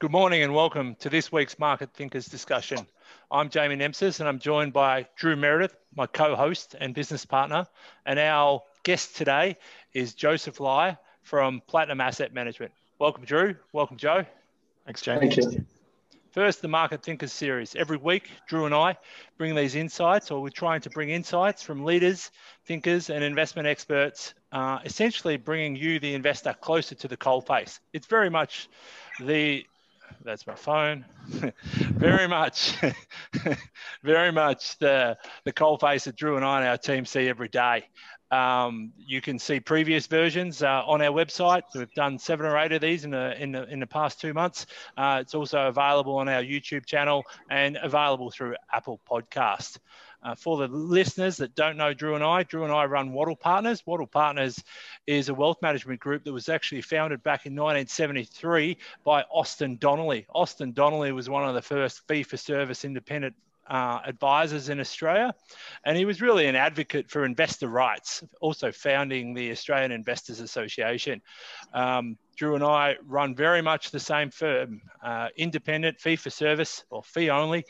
Good morning and welcome to this week's Market Thinkers discussion. I'm Jamie Nemsis and I'm joined by Drew Meredith, my co-host and business partner. And our guest today is Joseph Lye from Platinum Asset Management. Welcome, Drew. Welcome, Joe. Thanks, Jamie. Thank you. First, the Market Thinkers series. Every week, Drew and I bring these insights, or we're trying to bring insights from leaders, thinkers, and investment experts, essentially bringing you, the investor, closer to the coalface. It's very much the... That's my phone. very much the coalface that Drew and I and our team see every day. You can see previous versions on our website. We've done 7 or 8 of these in the past 2 months. It's also available on our YouTube channel and available through Apple Podcast. For the listeners that don't know Drew and I run Wattle Partners. Wattle Partners is a wealth management group that was actually founded back in 1973 by Austin Donnelly. Austin Donnelly was one of the first fee-for-service independent advisors in Australia, and he was really an advocate for investor rights, also founding the Australian Investors Association. Drew and I run very much the same firm, independent, fee-for-service or fee-only.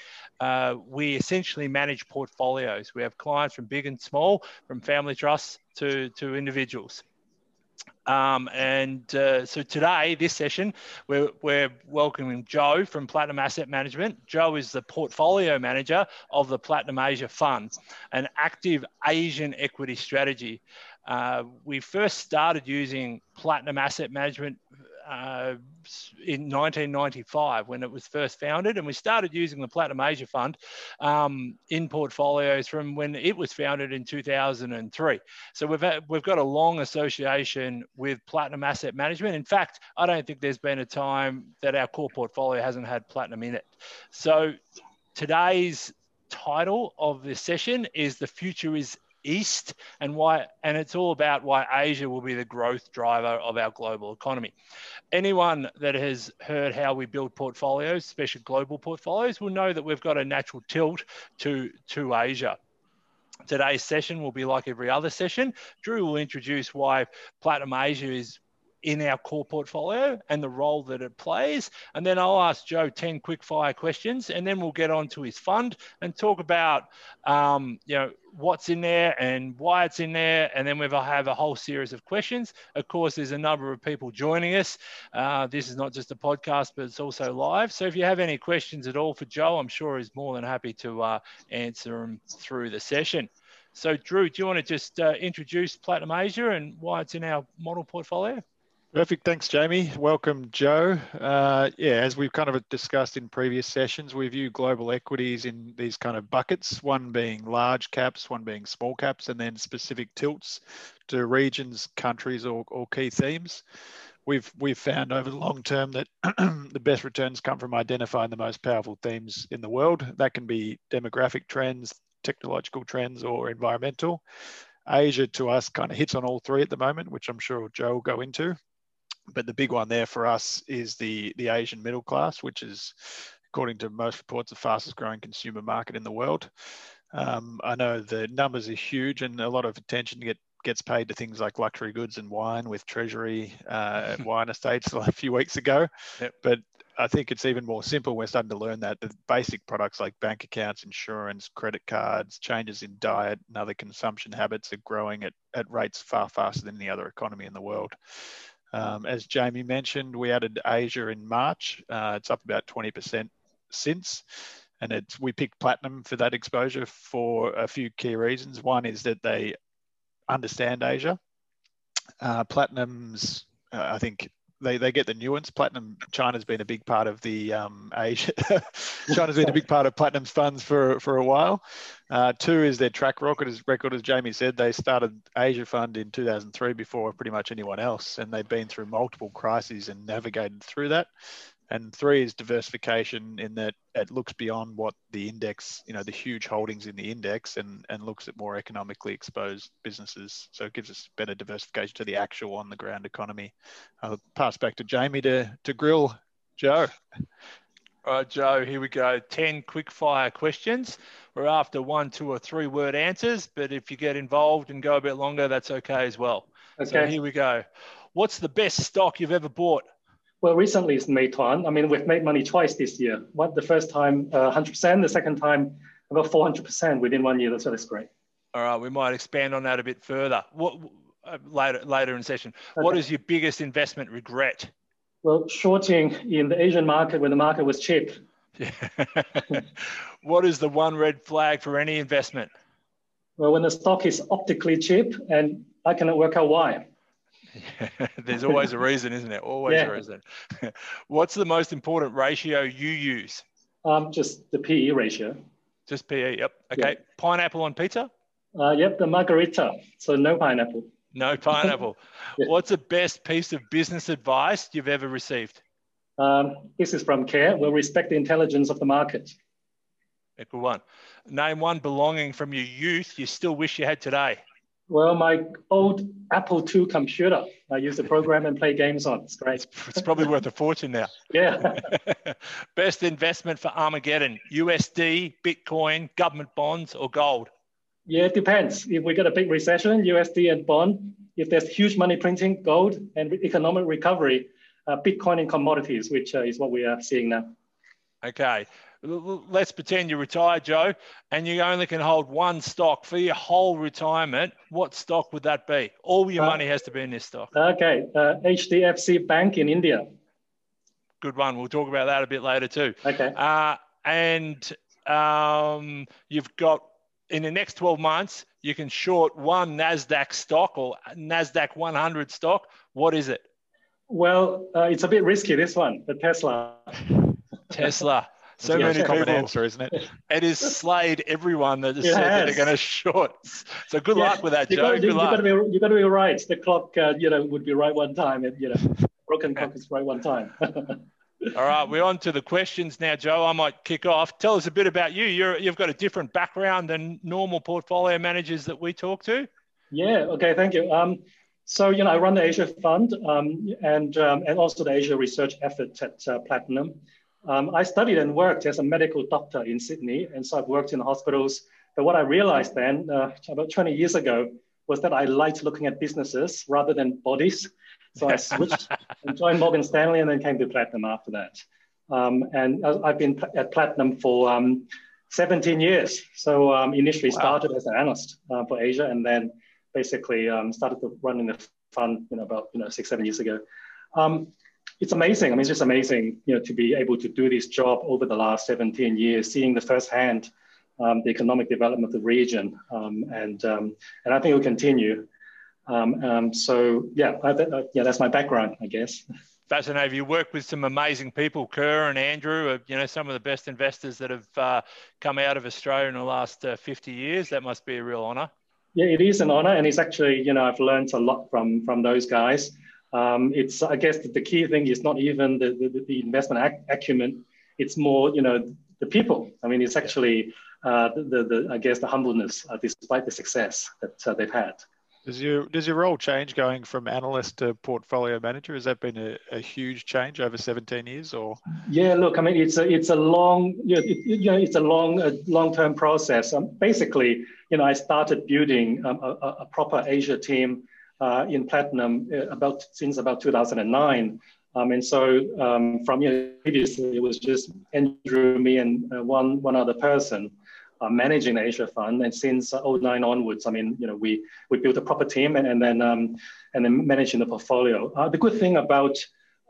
We essentially manage portfolios. We have clients from big and small, from family trusts to individuals. So today, this session, we're welcoming Joe from Platinum Asset Management. Joe is the portfolio manager of the Platinum Asia Fund, an active Asian equity strategy. We first started using Platinum Asset Management in 1995 when it was first founded, and we started using the Platinum Asia Fund in portfolios from when it was founded in 2003. So we've got a long association with Platinum Asset Management. In fact, I don't think there's been a time that our core portfolio hasn't had platinum in it. So today's title of this session is "The Future is East," and it's all about why Asia will be the growth driver of our global economy. Anyone that has heard how we build portfolios, especially global portfolios, will know that we've got a natural tilt to Asia. Today's session will be like every other session. Drew will introduce why Platinum Asia is in our core portfolio and the role that it plays. And then I'll ask Joe 10 quick fire questions, and then we'll get on to his fund and talk about, what's in there and why it's in there. And then we'll have a whole series of questions. Of course, there's a number of people joining us. This is not just a podcast, but it's also live. So if you have any questions at all for Joe, I'm sure he's more than happy to answer them through the session. So Drew, do you want to just introduce Platinum Asia and why it's in our model portfolio? Perfect. Thanks, Jamie. Welcome, Joe. As we've kind of discussed in previous sessions, we view global equities in these kind of buckets, one being large caps, one being small caps, and then specific tilts to regions, countries, or key themes. We've found over the long term that the best returns come from identifying the most powerful themes in the world. That can be demographic trends, technological trends, or environmental. Asia, to us, kind of hits on all three at the moment, which I'm sure Joe will go into. But the big one there for us is the Asian middle class, which is, according to most reports, the fastest growing consumer market in the world. I know the numbers are huge and a lot of attention gets paid to things like luxury goods and wine, with Treasury wine estates a few weeks ago. Yep. But I think it's even more simple. We're starting to learn that the basic products like bank accounts, insurance, credit cards, changes in diet and other consumption habits are growing at rates far faster than any other economy in the world. As Jamie mentioned, we added Asia in March. It's up about 20% since. And we picked Platinum for that exposure for a few key reasons. One is that they understand Asia. Platinum's, I think, they get the nuance. China's been a big part of the Asia. China's been a big part of Platinum's funds for a while. Two is their track record, as Jamie said. They started Asia Fund in 2003 before pretty much anyone else, and they've been through multiple crises and navigated through that. And three is diversification, in that it looks beyond what the index, the huge holdings in the index, and looks at more economically exposed businesses. So it gives us better diversification to the actual on the ground economy. I'll pass back to Jamie to grill Joe. All right, Joe, here we go. 10 quick fire questions. We're after 1, 2, or 3 word answers, but if you get involved and go a bit longer, that's okay as well. Okay. So here we go. What's the best stock you've ever bought? Well, recently it's Meituan. I mean, we've made money twice this year. What, the first time 100%, the second time about 400% within 1 year. That's great. All right, we might expand on that a bit further. Later in session. Okay. What is your biggest investment regret? Well, shorting in the Asian market when the market was cheap. Yeah. What is the one red flag for any investment? Well, when the stock is optically cheap and I cannot work out why. Yeah. There's always a reason, isn't there? Always a reason. What's the most important ratio you use? Just the PE ratio. Just PE, yep. Okay. Yeah. Pineapple on pizza? Yep, the margarita. So no pineapple. No pineapple. Yeah. What's the best piece of business advice you've ever received? This is from Care. We'll respect the intelligence of the market. Yeah, good one. Name one belonging from your youth you still wish you had today. Well, my old Apple II computer. I use the program and play games on. It's great. It's probably worth a fortune now. Yeah. Best investment for Armageddon, USD, Bitcoin, government bonds or gold? Yeah, it depends. If we get a big recession, USD and bond. If there's huge money printing, gold, and economic recovery, Bitcoin and commodities, which is what we are seeing now. Okay. Let's pretend you retire, Joe, and you only can hold one stock for your whole retirement. What stock would that be? All your money has to be in this stock. Okay. HDFC Bank in India. Good one. We'll talk about that a bit later too. Okay. And you've got... in the next 12 months, you can short one NASDAQ stock or NASDAQ 100 stock. What is it? Well, it's a bit risky, this one, but Tesla. Tesla. So many people. Common answer, isn't it? It has slayed everyone that has said that they're going to short. So good luck with that, Joe. Good luck. You've got to be right. The clock would be right one time. And, broken clock is right one time. All right, we're on to the questions now, Joe. I might kick off. Tell us a bit about you. You've got a different background than normal portfolio managers that we talk to. Yeah, okay, thank you. I run the Asia Fund and also the Asia research effort at Platinum. I studied and worked as a medical doctor in Sydney, and so I've worked in hospitals. But what I realized then, about 20 years ago, was that I liked looking at businesses rather than bodies. So I switched and joined Morgan Stanley and then came to Platinum after that. And I've been at Platinum for 17 years. So initially started as an analyst for Asia and then basically started running the fund about 6-7 years ago. It's amazing. I mean, it's just amazing to be able to do this job over the last 17 years, seeing the firsthand the economic development of the region. And I think it will continue. That's my background, I guess. Fascinating. You work with some amazing people, Kerr and Andrew, some of the best investors that have come out of Australia in the last 50 years. That must be a real honour. Yeah, it is an honour. And it's actually, I've learned a lot from those guys. It's, I guess, the key thing is not even the investment acumen. It's more, the people. I mean, it's actually, the humbleness, despite the success that they've had. Does your role change going from analyst to portfolio manager? Has that been a huge change over 17 years, or? Yeah, look, I mean, it's a long-term process. Basically, I started building a proper Asia team in Platinum since about 2009, and so from previously it was just Andrew, me, and one other person. Managing the Asia Fund, and since 2009 onwards, I mean, we built a proper team and then managing the portfolio. The good thing about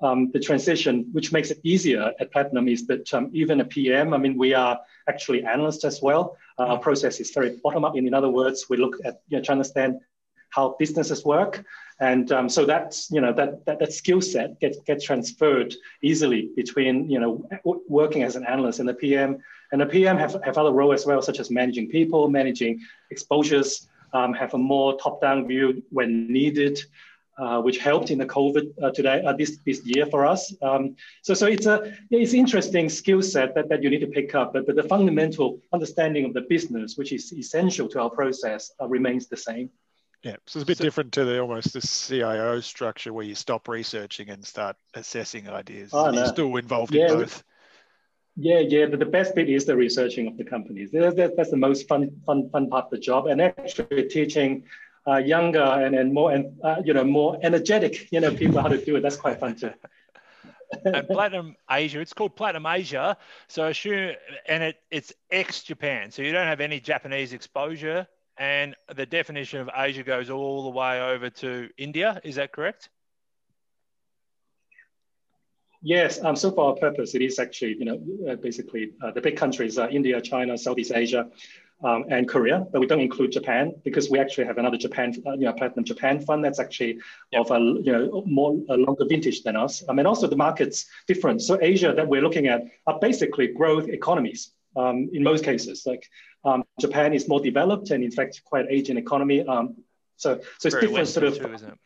the transition, which makes it easier at Platinum, is that even a PM, I mean, we are actually analysts as well. Our process is very bottom up. In other words, we look at to understand how businesses work, and so that's that skill set gets transferred easily between working as an analyst and the PM. And the PM have other roles as well, such as managing people, managing exposures, have a more top-down view when needed, which helped in the COVID this year for us. So it's interesting skill set that you need to pick up, but the fundamental understanding of the business, which is essential to our process, remains the same. Yeah, so it's a bit different to the CIO structure where you stop researching and start assessing ideas. Oh, no. You're still involved in both. Yeah, but the best bit is the researching of the companies. That's the most fun part of the job, and actually teaching younger and more energetic people how to do it. That's quite fun too. And Platinum Asia, it's called Platinum Asia. So assume, and it's ex-Japan. So you don't have any Japanese exposure. And the definition of Asia goes all the way over to India. Is that correct? Yes. So for our purpose, it is actually, you know, basically the big countries are India, China, Southeast Asia, and Korea, but we don't include Japan because we actually have another Japan, Platinum Japan fund that's actually of a more longer vintage than us. And also the market's different. So Asia that we're looking at are basically growth economies in most cases. Like Japan is more developed and in fact quite an aging economy. So it's very different sort of. Too, isn't it?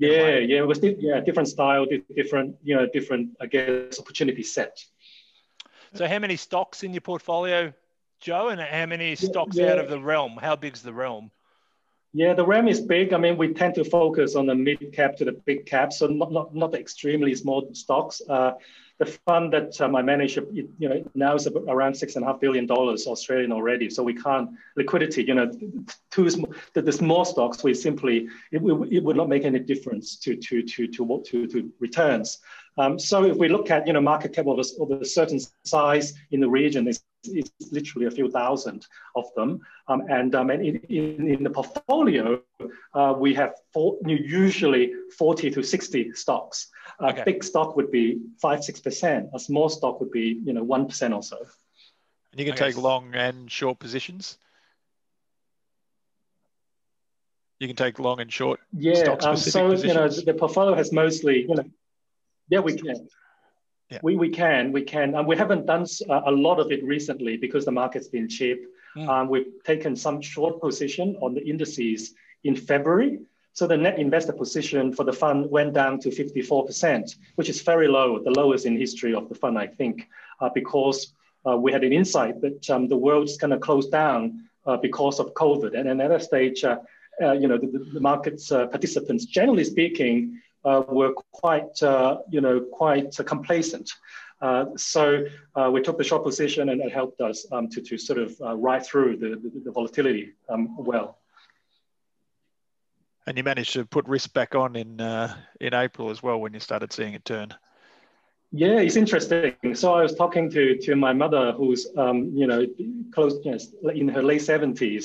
Yeah, it was different style, different I guess opportunity set. So how many stocks in your portfolio, Joe, and how many stocks out of the realm? How big's the realm? Yeah, the realm is big. I mean, we tend to focus on the mid cap to the big cap, so not the extremely small stocks. The fund that I manage, now is around $6.5 billion Australian already. So we can't liquidity. The small stocks we simply it would not make any difference to returns. So if we look at market cap of a certain size in the region, it's literally a few thousand of them. And in the portfolio, we have usually 40 to 60 stocks. A big stock would be 5-6%. A small stock would be 1% or so. And you can take long and short positions. You can take long and short. Yeah. So positions. The portfolio has mostly we can. Yeah. We can. We haven't done a lot of it recently because the market's been cheap. We've taken some short position on the indices in February. So the net investor position for the fund went down to 54%, which is very low, the lowest in history of the fund, I think, because we had an insight that the world's going to close down because of COVID. And at that stage, the market's participants, generally speaking, were quite complacent. So we took the short position, and it helped us to sort of ride through the volatility well. And you managed to put risk back on in April as well when you started seeing it turn. Yeah, it's interesting. So I was talking to my mother, who's in her late 70s.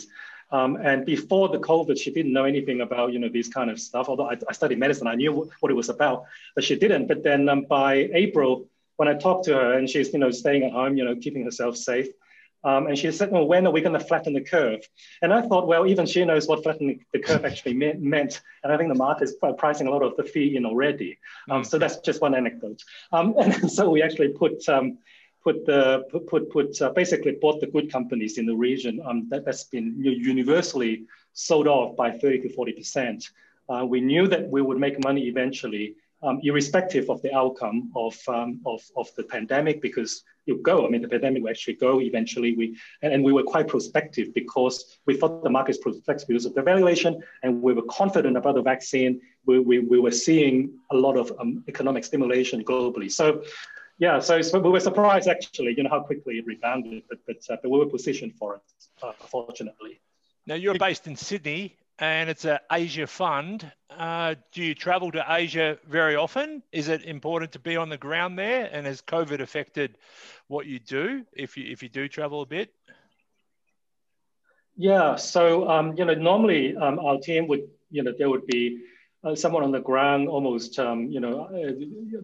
And before the COVID, she didn't know anything about, these kind of stuff. Although I studied medicine, I knew what it was about, but she didn't. But then by April, when I talked to her and she's, staying at home, keeping herself safe. And she said, well, when are we going to flatten the curve? And I thought, well, even she knows what flattening the curve actually meant. And I think the market is pricing a lot of the fee in already. So that's just one anecdote. And so we actually basically bought the good companies in the region that's been universally sold off by 30 to 40%. We knew that we would make money eventually, irrespective of the outcome of the pandemic, because the pandemic will actually go eventually. And we were quite prospective because we thought the market's prospective because of the valuation, and we were confident about the vaccine. We were seeing a lot of economic stimulation globally. So. Yeah, so we were surprised actually, how quickly it rebounded, but we were positioned for it, fortunately. Now you're based in Sydney, and it's an Asia fund. Do you travel to Asia very often? Is it important to be on the ground there? And has COVID affected what you do if you do travel a bit? Yeah, so normally our team would there would be. Someone on the ground, almost,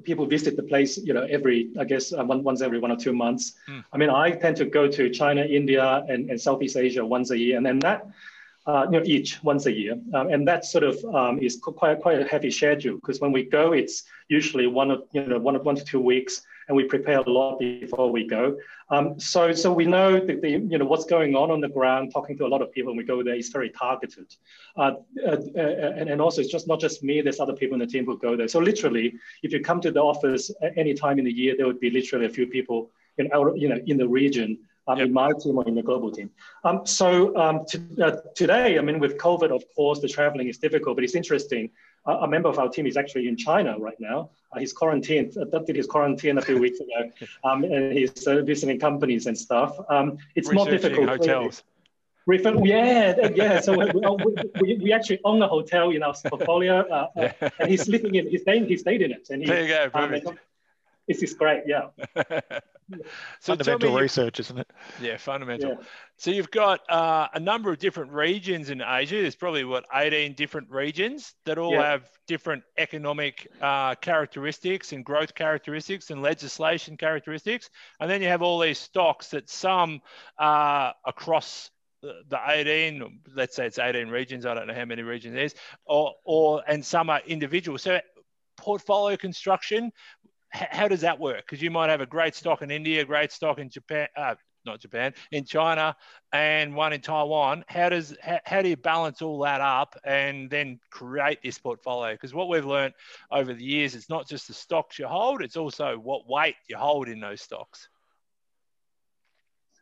people visit the place, once every 1 or 2 months. I mean, I tend to go to China, India, and Southeast Asia once a year, and then that, each once a year. And that sort of is quite a heavy schedule, because when we go, it's usually 1 to 2 weeks, and we prepare a lot before we go. So we know that what's going on the ground, talking to a lot of people when we go there is very targeted. And also it's not just me, there's other people in the team who go there. So literally, if you come to the office at any time in the year, there would be literally a few people in the region, in my team or in the global team. Today, I mean, with COVID, of course, the traveling is difficult, but it's interesting. A member of our team is actually in China right now. He's quarantined, adopted his quarantine a few weeks ago, and he's visiting companies and stuff. It's more difficult. Hotels. Yeah. So we actually own a hotel in our portfolio, and he's living in it. There you go. This is great, yeah. So fundamental research, isn't it? Yeah, fundamental. Yeah. So you've got a number of different regions in Asia. There's probably, what, 18 different regions that all have different economic characteristics and growth characteristics and legislation characteristics. And then you have all these stocks that some across the 18, let's say it's 18 regions, I don't know how many regions it is, and some are individual. So portfolio construction, how does that work? Because you might have a great stock in India, great stock in Japan, not Japan, in China, and one in Taiwan. How do you balance all that up and then create this portfolio? Because what we've learned over the years, it's not just the stocks you hold, it's also what weight you hold in those stocks.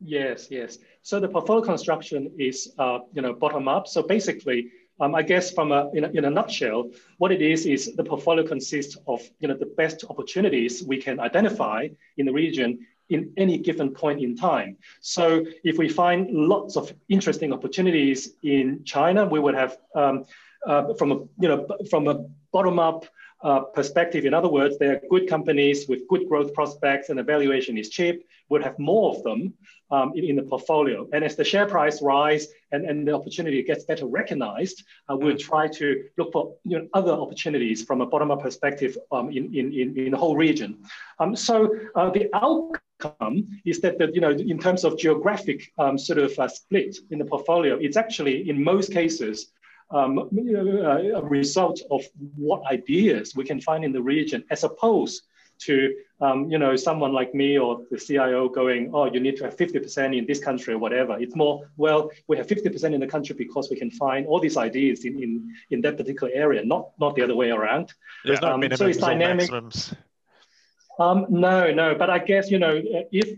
Yes, yes. So the portfolio construction is, bottom up. So basically, I guess from in a nutshell, what it is the portfolio consists of, the best opportunities we can identify in the region in any given point in time. So if we find lots of interesting opportunities in China, we would have from a bottom up perspective. In other words, they are good companies with good growth prospects and the valuation is cheap, would have more of them in the portfolio. And as the share price rise and the opportunity gets better recognized, we'll try to look for other opportunities from a bottom-up perspective in the whole region. So the outcome is that, in terms of geographic split in the portfolio, it's actually in most cases a result of what ideas we can find in the region, as opposed to someone like me or the CIO going, oh, you need to have 50% in this country or whatever. It's more, well, we have 50% in the country because we can find all these ideas in that particular area, not the other way around. There's no minimums, so it's dynamic. No, but I guess if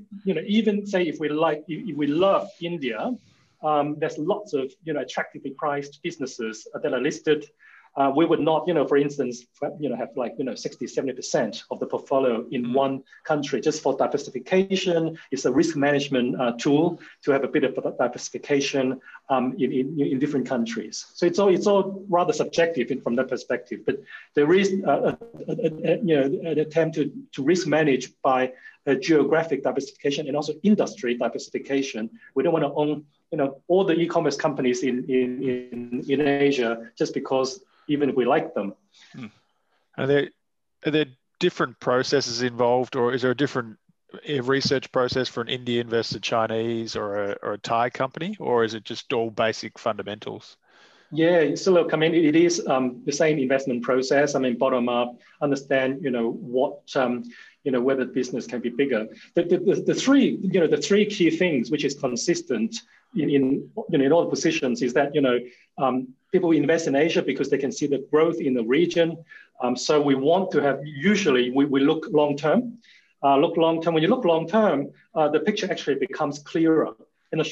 we love India. There's lots of attractively priced businesses that are listed. We would not, for instance, have 60-70% of the portfolio in one country just for diversification. It's a risk management tool to have a bit of diversification in different countries. So it's all rather subjective from that perspective. But there is an attempt to risk manage by geographic diversification and also industry diversification. We don't want to own all the e-commerce companies in Asia just because, even if we like them. Are there different processes involved, or is there a different research process for an Indian versus a Chinese or a Thai company, or is it just all basic fundamentals? Yeah, so look, I mean, it is the same investment process. I mean, bottom up, understand, whether the business can be bigger. The three key things which is consistent in all positions is that people invest in Asia because they can see the growth in the region. So we want to have, usually we look long term. When you look long term, the picture actually becomes clearer. And the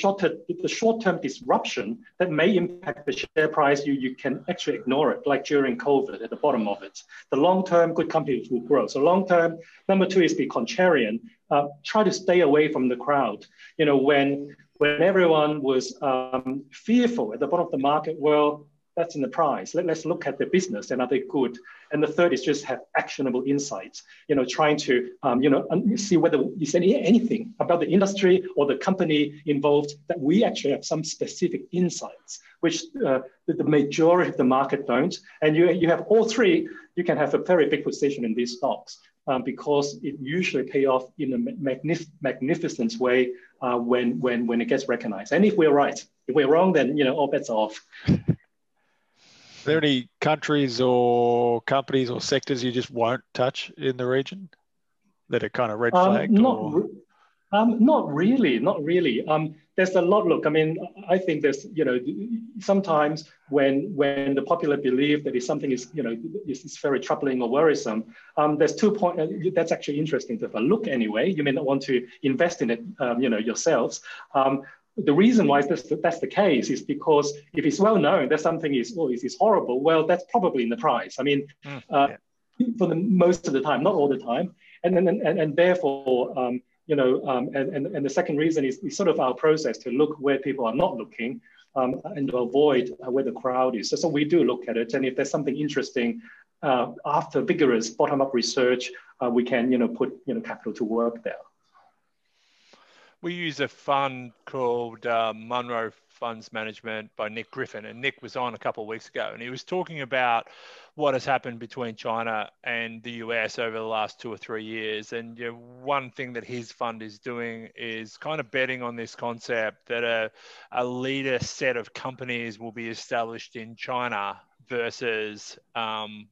short-term disruption that may impact the share price, you can actually ignore it, like during COVID at the bottom of it. The long-term, good companies will grow. So long-term, number two is be contrarian. Try to stay away from the crowd. When everyone was fearful at the bottom of the market, well, that's in the price. Let's look at the business and are they good? And the third is just have actionable insights, trying to, see whether there's anything about the industry or the company involved that we actually have some specific insights, which the majority of the market don't. And you have all three, you can have a very big position in these stocks because it usually pays off in a magnificent way when it gets recognized. And if we're right, if we're wrong, then, all bets are off. Are there any countries or companies or sectors you just won't touch in the region that are kind of red flagged? Not really. There's a lot. Look, I mean, I think there's, sometimes when the popular belief that something is, is very troubling or worrisome, there's 2 points. That's actually interesting to have a look anyway. You may not want to invest in it, yourselves. The reason why that's the case is because if it's well known that something is horrible, well, that's probably in the price. I mean, for the most of the time, not all the time, and therefore, and the second reason is sort of our process to look where people are not looking. And to avoid where the crowd is. So we do look at it, and if there's something interesting after vigorous bottom-up research, we can put capital to work there. We use a fund called Munro Funds Management by Nick Griffin, and Nick was on a couple of weeks ago, and he was talking about what has happened between China and the US over the last 2 or 3 years. And one thing that his fund is doing is kind of betting on this concept that a leader set of companies will be established in China versus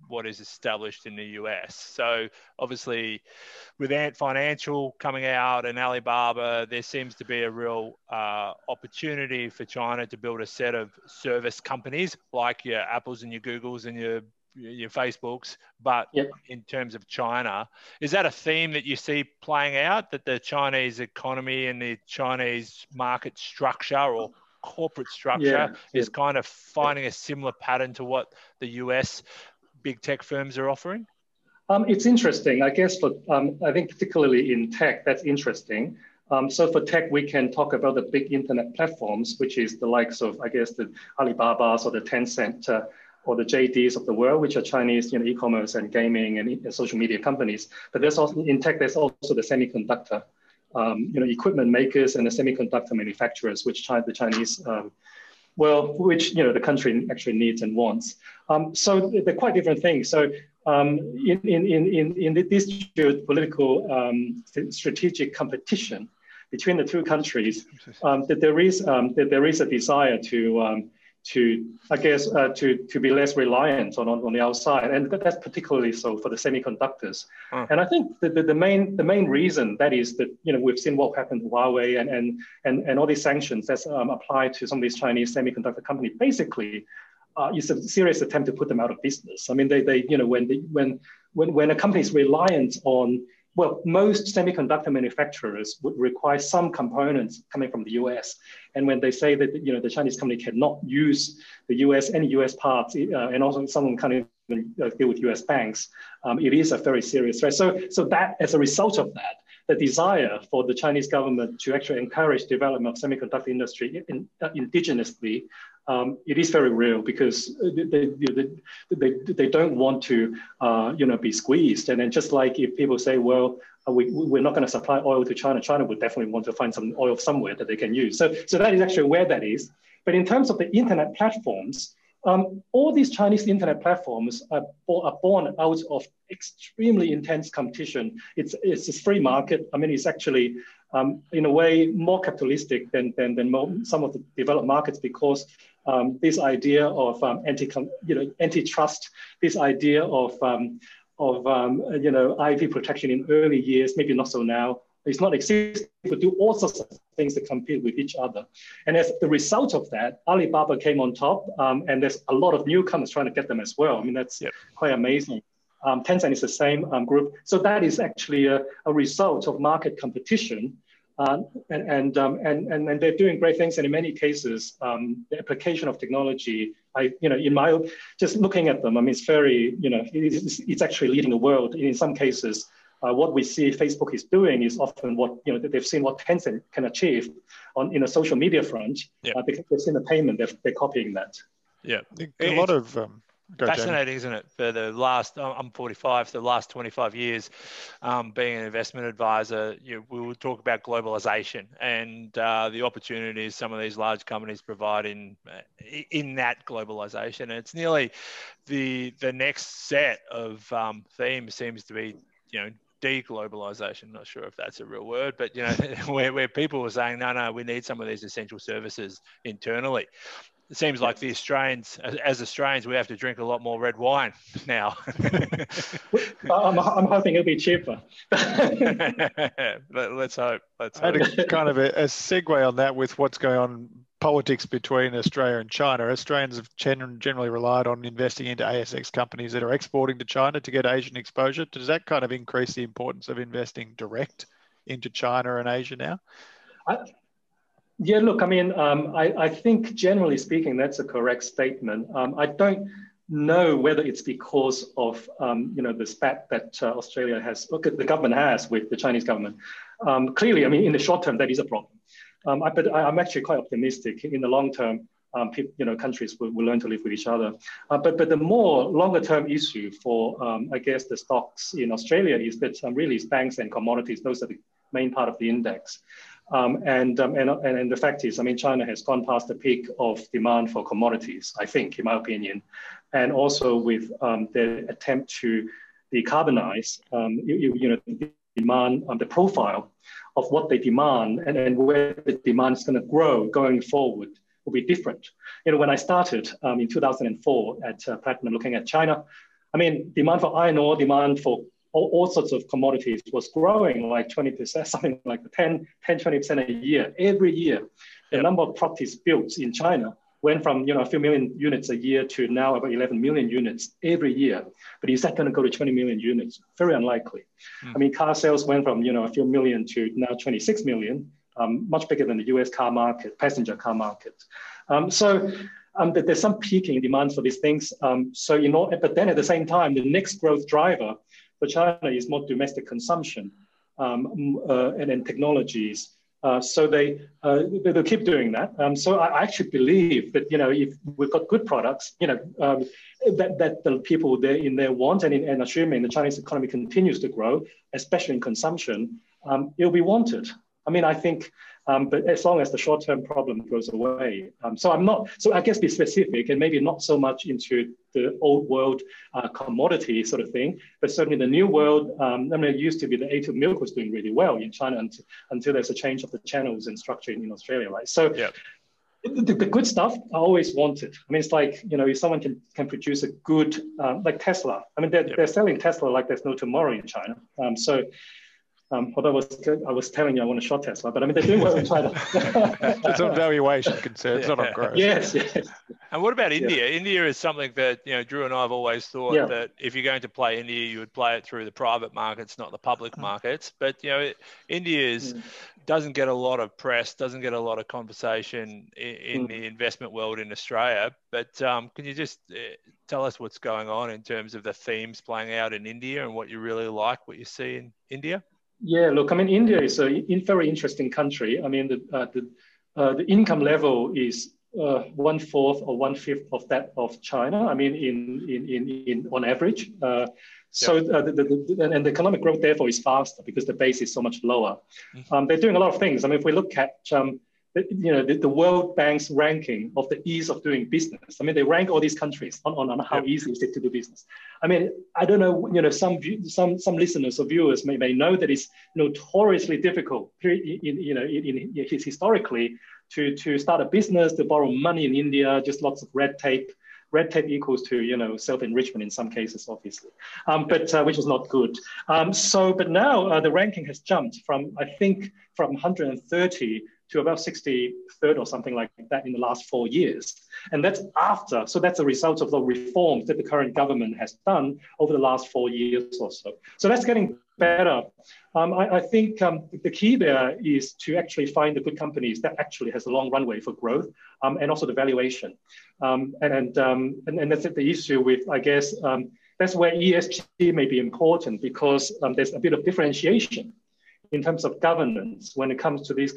what is established in the US. So obviously with Ant Financial coming out and Alibaba, there seems to be a real opportunity for China to build a set of service companies like your Apples and your Googles and your Facebooks, but yep. In terms of China, is that a theme that you see playing out, that the Chinese economy and the Chinese market structure or corporate structure is kind of finding a similar pattern to what the US big tech firms are offering? It's interesting, I guess, but I think particularly in tech, that's interesting. So for tech, we can talk about the big internet platforms, which is the likes of, I guess, the Alibabas or the Tencent or the JDs of the world, which are Chinese e-commerce and gaming and social media companies. But there's also, in tech, there's also the semiconductor equipment makers and the semiconductor manufacturers, which the Chinese, the country actually needs and wants. So they're quite different things. So in this geopolitical strategic competition between the two countries, there is a desire to be less reliant on the outside, and that's particularly so for the semiconductors. And I think the main reason that is that we've seen what happened to Huawei and all these sanctions that's applied to some of these Chinese semiconductor companies. Basically, it's a serious attempt to put them out of business. I mean, when a company is reliant on, well, most semiconductor manufacturers would require some components coming from the US. And when they say that the Chinese company cannot use the US, any US parts, and also someone can't even deal with US banks, it is a very serious threat. So that, as a result of that, the desire for the Chinese government to actually encourage development of semiconductor industry indigenously, it is very real, because they don't want to be squeezed. And then just like if people say, well, we're not going to supply oil to China, China would definitely want to find some oil somewhere that they can use. So that is actually where that is. But in terms of the internet platforms, all these Chinese internet platforms are born out of extremely intense competition. It's a free market. I mean, it's actually in a way more capitalistic than some of the developed markets, because this idea of antitrust, this idea of IP protection in early years, maybe not so now. It's not exist, but do all sorts of things that compete with each other. And as the result of that, Alibaba came on top, and there's a lot of newcomers trying to get them as well. I mean, that's quite amazing. Tencent is the same group. So that is actually a result of market competition. And they're doing great things, and in many cases, the application of technology, just looking at them, I mean, it's very, it's actually leading the world in some cases. What we see Facebook is doing is often what they've seen what Tencent can achieve in a social media front. Because they've seen the payment, they're copying that. Yeah, a lot of fascinating, Jamie. Isn't it? For the last, I'm 45, so the last 25 years, being an investment advisor, we will talk about globalization and the opportunities some of these large companies provide in that globalization. And it's nearly the next set of themes seems to be deglobalization. Not sure if that's a real word, but where people were saying, no, we need some of these essential services internally. It seems like the Australians, as Australians, we have to drink a lot more red wine now. I'm hoping it'll be cheaper. Let's hope. I had a segue on that with what's going on politics between Australia and China. Australians have generally relied on investing into ASX companies that are exporting to China to get Asian exposure. Does that kind of increase the importance of investing direct into China and Asia now? Yeah, look, I mean, I think generally speaking, that's a correct statement. I don't know whether it's because of, the spat that Australia has, the government has with the Chinese government. Clearly, I mean, in the short term, that is a problem. But I'm actually quite optimistic in the long term. countries will learn to live with each other. But the more longer term issue for, I guess, the stocks in Australia is that really banks and commodities, those are the main part of the index. And the fact is, I mean, China has gone past the peak of demand for commodities, I think, in my opinion. And also with their attempt to decarbonize, demand on the profile of what they demand and where the demand is going to grow going forward will be different. You know, when I started in 2004 at Platinum looking at China, I mean, demand for iron ore, demand for all sorts of commodities was growing like 20%, something like 10-20% a year, every year. The number of properties built in China went from a few million units a year to now about 11 million units every year. But is that going to go to 20 million units? Very unlikely. I mean, car sales went from a few million to now 26 million, much bigger than the US car market, passenger car market. So there's some peaking demand for these things. But then at the same time, the next growth driver for China is more domestic consumption and then technologies. So they keep doing that. So I actually believe that if we've got good products, that the people there in their want and assuming the Chinese economy continues to grow, especially in consumption, it'll be wanted. I mean, I think, but as long as the short-term problem goes away. So I guess be specific and maybe not so much into the old world commodity sort of thing, but certainly the new world, I mean, it used to be the A2 milk was doing really well in China until there's a change of the channels and structure in Australia, right? So the good stuff I always wanted. I mean, it's like, if someone can produce a good, like Tesla. I mean, they're selling Tesla like there's no tomorrow in China. Although I was telling you I want to short Tesla, but I mean, they're doing well in China. It's on valuation concerns, not on growth. Yes. And what about India? Yeah. India is something that, Drew and I have always thought that if you're going to play India, you would play it through the private markets, not the public markets. But, India doesn't get a lot of press, doesn't get a lot of conversation in the investment world in Australia. But can you just tell us what's going on in terms of the themes playing out in India and what you really like, what you see in India? Yeah, look, I mean, India is a very interesting country. I mean, the income level is 1/4 or 1/5 of that of China. I mean, in on average. So the economic growth therefore is faster because the base is so much lower. They're doing a lot of things. I mean, if we look at the World Bank's ranking of the ease of doing business. I mean, they rank all these countries on how easy is it to do business. I mean, I don't know, some listeners or viewers may know that it's notoriously difficult, historically, to start a business, to borrow money in India, just lots of red tape. Red tape equals to, self-enrichment in some cases, obviously, but which is not good. But now the ranking has jumped from 130 to about 63rd or something like that in the last 4 years. And that's after, so that's a result of the reforms that the current government has done over the last 4 years or so. So that's getting better. I think the key there is to actually find the good companies that actually has a long runway for growth and also the valuation. And that's the issue with, I guess, that's where ESG may be important because there's a bit of differentiation in terms of governance when it comes to these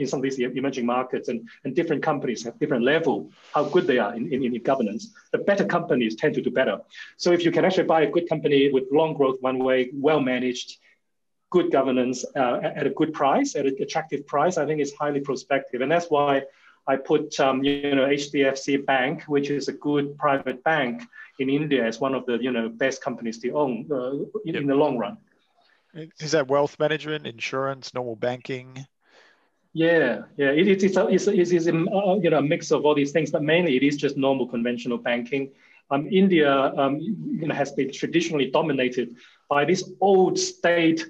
in some of these emerging markets and different companies have different level, how good they are in governance. The better companies tend to do better. So if you can actually buy a good company with long growth runway, well-managed, good governance at a good price, at an attractive price, I think it's highly prospective. And that's why I put HDFC Bank, which is a good private bank in India, as one of the best companies to own in the long run. Is that wealth management, insurance, normal banking? Yeah. It's a mix of all these things, but mainly it is just normal conventional banking. India has been traditionally dominated by these old state,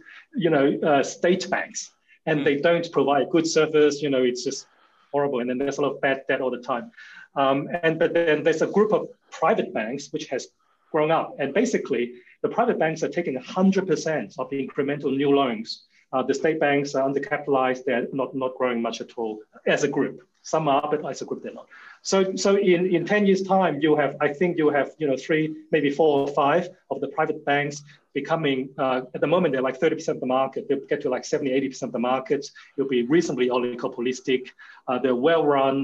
state banks, and they don't provide good service. It's just horrible, and then there's a lot of bad debt all the time. But then there's a group of private banks which has grown up, and basically the private banks are taking 100% of the incremental new loans. The state banks are undercapitalized; they're not growing much at all as a group. Some are, but as a group they're not. So in 10 years' time, I think you'll have 3, maybe 4 or 5 of the private banks becoming. At the moment, they're like 30% of the market. They'll get to like 70-80% of the market. You'll be reasonably oligopolistic. They're well run.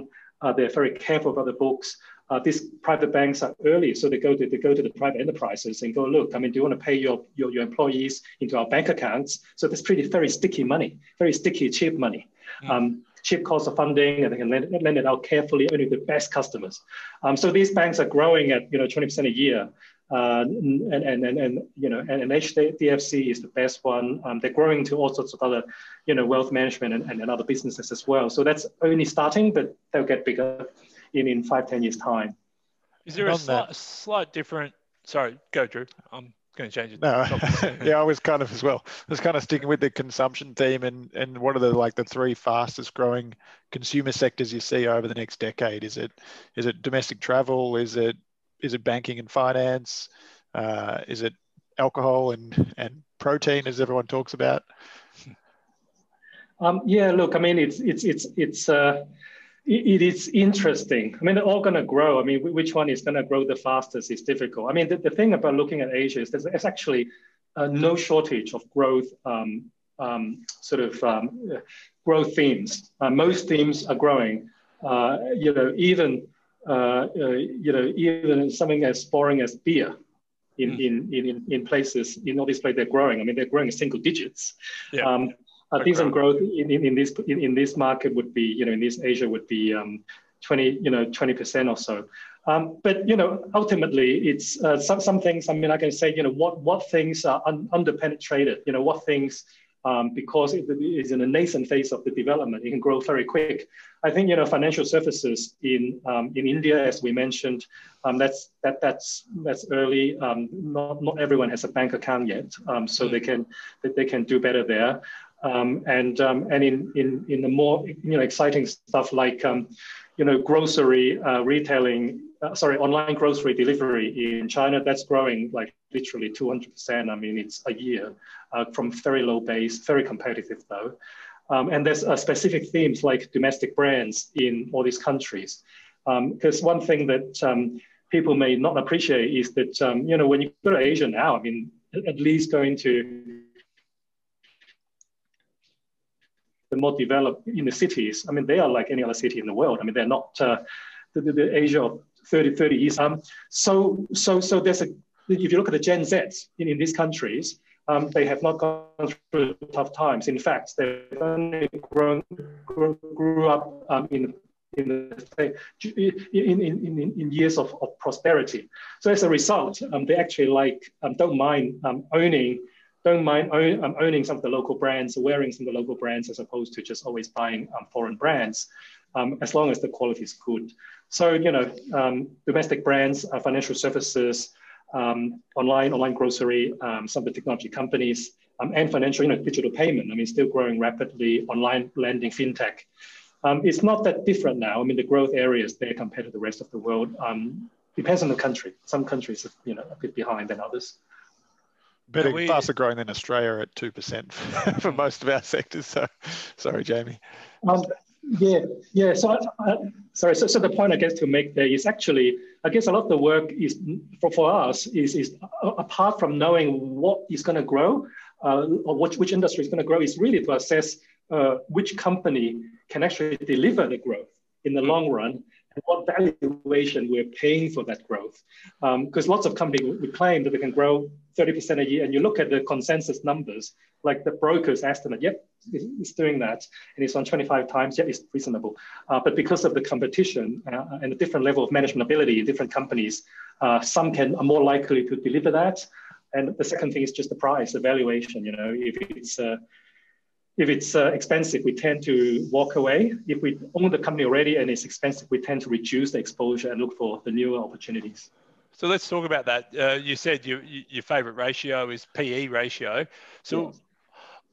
They're very careful about the books. These private banks are early, so they go to the private enterprises and go, look, I mean, do you want to pay your employees into our bank accounts? So that's very sticky money, very sticky, cheap money. Cheap cost of funding, and they can lend it out carefully only to the best customers. So these banks are growing at 20% a year, and HDFC is the best one. They're growing to all sorts of other wealth management and other businesses as well. So that's only starting, but they'll get bigger in 5-10 years time. Is there a slight different? Sorry, go Drew. I'm going to change it. No. Yeah, I was kind of as well. I was kind of sticking with the consumption theme, and what are the three fastest growing consumer sectors you see over the next decade? Is it domestic travel? Is it banking and finance? Is it alcohol and protein, as everyone talks about? Yeah, look, I mean, it is interesting. I mean, they're all going to grow. I mean, which one is going to grow the fastest is difficult. I mean, the thing about looking at Asia is there's actually no shortage of growth, growth themes. Most themes are growing. Even something as boring as beer in places, in all these places, they're growing. I mean, they're growing in single digits. Yeah. A decent growth in this market would be, in this Asia would be 20% or so. But ultimately, it's some things. I mean, I can say, what things are underpenetrated. What things, because it is in a nascent phase of the development, it can grow very quick. I think financial services in India, as we mentioned, that's early. Not everyone has a bank account yet, so they can do better there. And in the more exciting stuff like grocery retailing, online grocery delivery in China, that's growing like literally 200%. I mean, it's a year from very low base, very competitive though. And there's specific themes like domestic brands in all these countries, because one thing that people may not appreciate is that when you go to Asia now, I mean, at least going to the more developed in the cities, I mean, they are like any other city in the world. I mean, they're not the Asia of 30 years. So there's if you look at the Gen Zs in these countries, they have not gone through tough times. In fact, they've only grew up in years of prosperity. So as a result, they actually don't mind owning some of the local brands, wearing some of the local brands, as opposed to just always buying foreign brands, as long as the quality is good. So, domestic brands, financial services, online grocery, some of the technology companies, and financial, digital payment. I mean, still growing rapidly, online lending, fintech. It's not that different now. I mean, the growth areas there compared to the rest of the world depends on the country. Some countries are, a bit behind than others. Better, faster growing than Australia at 2% for most of our sectors. So, sorry, Jamie. Yeah. So the point I guess to make there is actually, I guess a lot of the work is for us is apart from knowing what is going to grow, or which industry is going to grow, is really to assess which company can actually deliver the growth in the long run, and what valuation we're paying for that growth. Because lots of companies would claim that they can grow 30% a year, and you look at the consensus numbers, like the broker's estimate, yep, it's doing that, and it's on 25 times, yep, it's reasonable. But because of the competition and the different level of management ability in different companies, some are more likely to deliver that. And the second thing is just the price, the valuation. If it's expensive, we tend to walk away. If we own the company already and it's expensive, we tend to reduce the exposure and look for the newer opportunities. So let's talk about that. You said your favorite ratio is PE ratio. So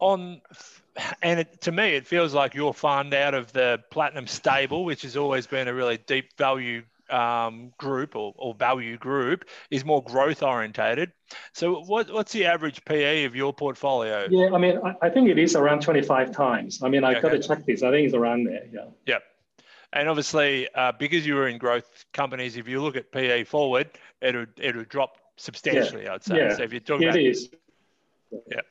to me, it feels like your fund out of the Platinum stable, which has always been a really deep value group or value group, is more growth orientated. So what's the average PE of your portfolio? Yeah, I mean, I think it is around 25 times. I mean, I've got to check this. I think it's around there. Yeah. Yep. And obviously, because you were in growth companies, if you look at PE forward, it'll drop substantially. I'd say. Yeah. So if you're talking about it is. Yeah.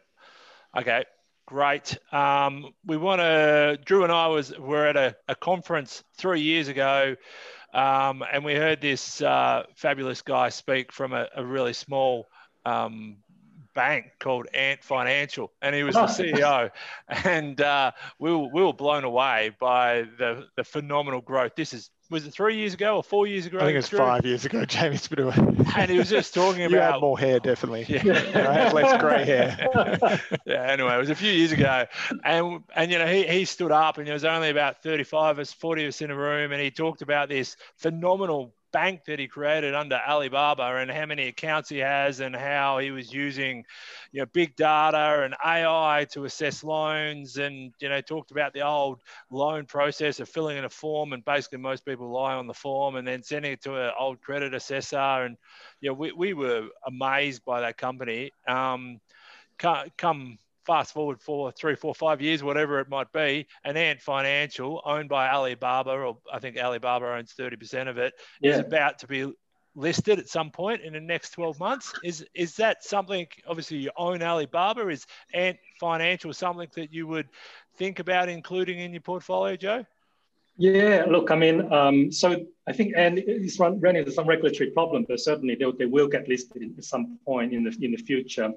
Okay. Great. We want to, Drew and I were at a conference 3 years ago, and we heard this fabulous guy speak from a really small bank called Ant Financial, and he was the CEO. And we were blown away by the phenomenal growth. Was it 3 years ago or 4 years ago? I think it's 5 years ago, Jamie. And he was just talking about... You had more hair, definitely. Yeah. I had less grey hair. Yeah, anyway, it was a few years ago. And you know, he stood up, and there was only about 35 of us, 40 of us in a room, and he talked about this phenomenal bank that he created under Alibaba and how many accounts he has and how he was using, you know, big data and AI to assess loans, and, you know, talked about the old loan process of filling in a form, and basically most people lie on the form and then sending it to an old credit assessor. And, you know, we were amazed by that company. Come fast forward for 3, 4, 5 years, whatever it might be, and Ant Financial, owned by Alibaba, or I think Alibaba owns 30% of it, is about to be listed at some point in the next 12 months. Is that something, obviously you own Alibaba, is Ant Financial something that you would think about including in your portfolio, Joe? Yeah, look, I mean, so I think it's run into some regulatory problem, but certainly they will get listed at some point in the future.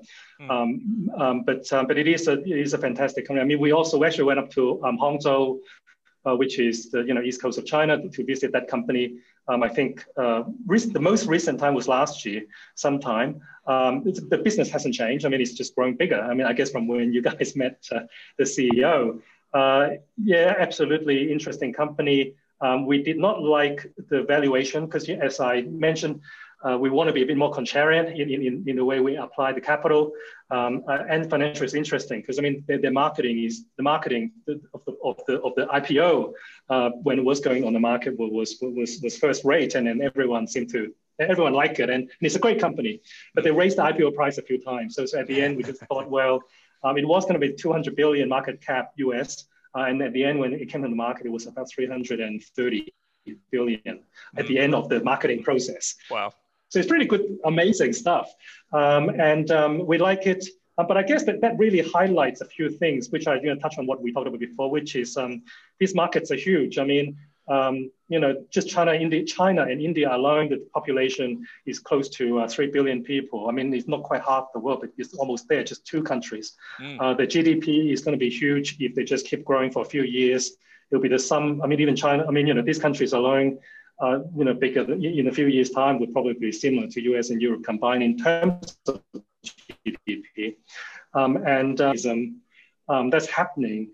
But it is a fantastic company. I mean, we also actually went up to Hangzhou, which is the east coast of China, to visit that company. I think the most recent time was last year, sometime. The business hasn't changed. I mean, it's just growing bigger. I mean, I guess from when you guys met the CEO. Yeah, absolutely interesting company. We did not like the valuation because, as I mentioned, we want to be a bit more contrarian in the way we apply the capital. And financial is interesting because, I mean, their marketing is the marketing of the IPO when it was going on the market was first rate, and then everyone liked it, and it's a great company. But they raised the IPO price a few times, so at the end we just thought, well. It was going to be 200 billion market cap US, and at the end, when it came to the market, it was about 330 billion at the end of the marketing process. Wow! So it's pretty good, amazing stuff, and we like it. But I guess that really highlights a few things, which I touch on what we talked about before, which is these markets are huge. I mean, just China and India alone, the population is close to 3 billion people. I mean, it's not quite half the world, but it's almost there, just two countries. The GDP is going to be huge if they just keep growing for a few years. It'll be the sum. I mean, even China, I mean, these countries alone, bigger in a few years' time would probably be similar to US and Europe combined in terms of GDP. And that's happening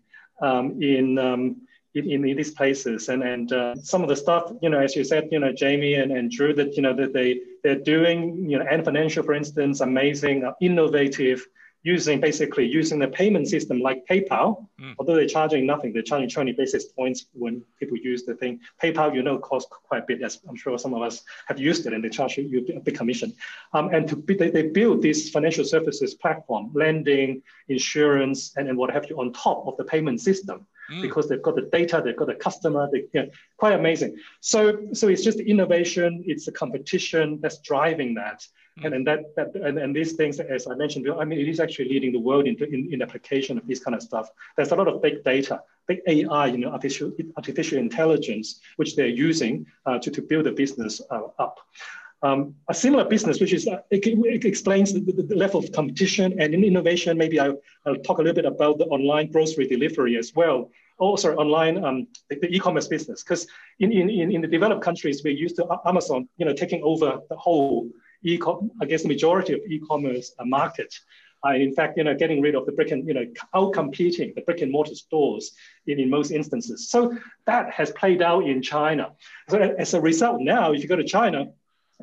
in these places, and some of the stuff, as you said, Jamie and Drew, that that they're doing, Ant Financial, for instance, amazing, innovative, using the payment system like PayPal. Although they're charging nothing, they're charging 20 basis points when people use the thing. PayPal, costs quite a bit, as I'm sure some of us have used it, and they charge you a big commission. They build this financial services platform, lending, insurance, and what have you, on top of the payment system. Because they've got the data, they've got the customer, quite amazing. So it's just innovation, it's the competition that's driving that. And these things, as I mentioned, I mean, it is actually leading the world in application of this kind of stuff. There's a lot of big data, big AI, artificial intelligence, which they're using to build the business up. A similar business, which is it explains the level of competition and innovation. Maybe I'll talk a little bit about the online grocery delivery as well. Also, online the e-commerce business, because in the developed countries, we're used to Amazon, taking over the whole the majority of e-commerce market. In fact, getting rid of the brick and, out-competing the brick and mortar stores in most instances. So that has played out in China. So as a result, now if you go to China.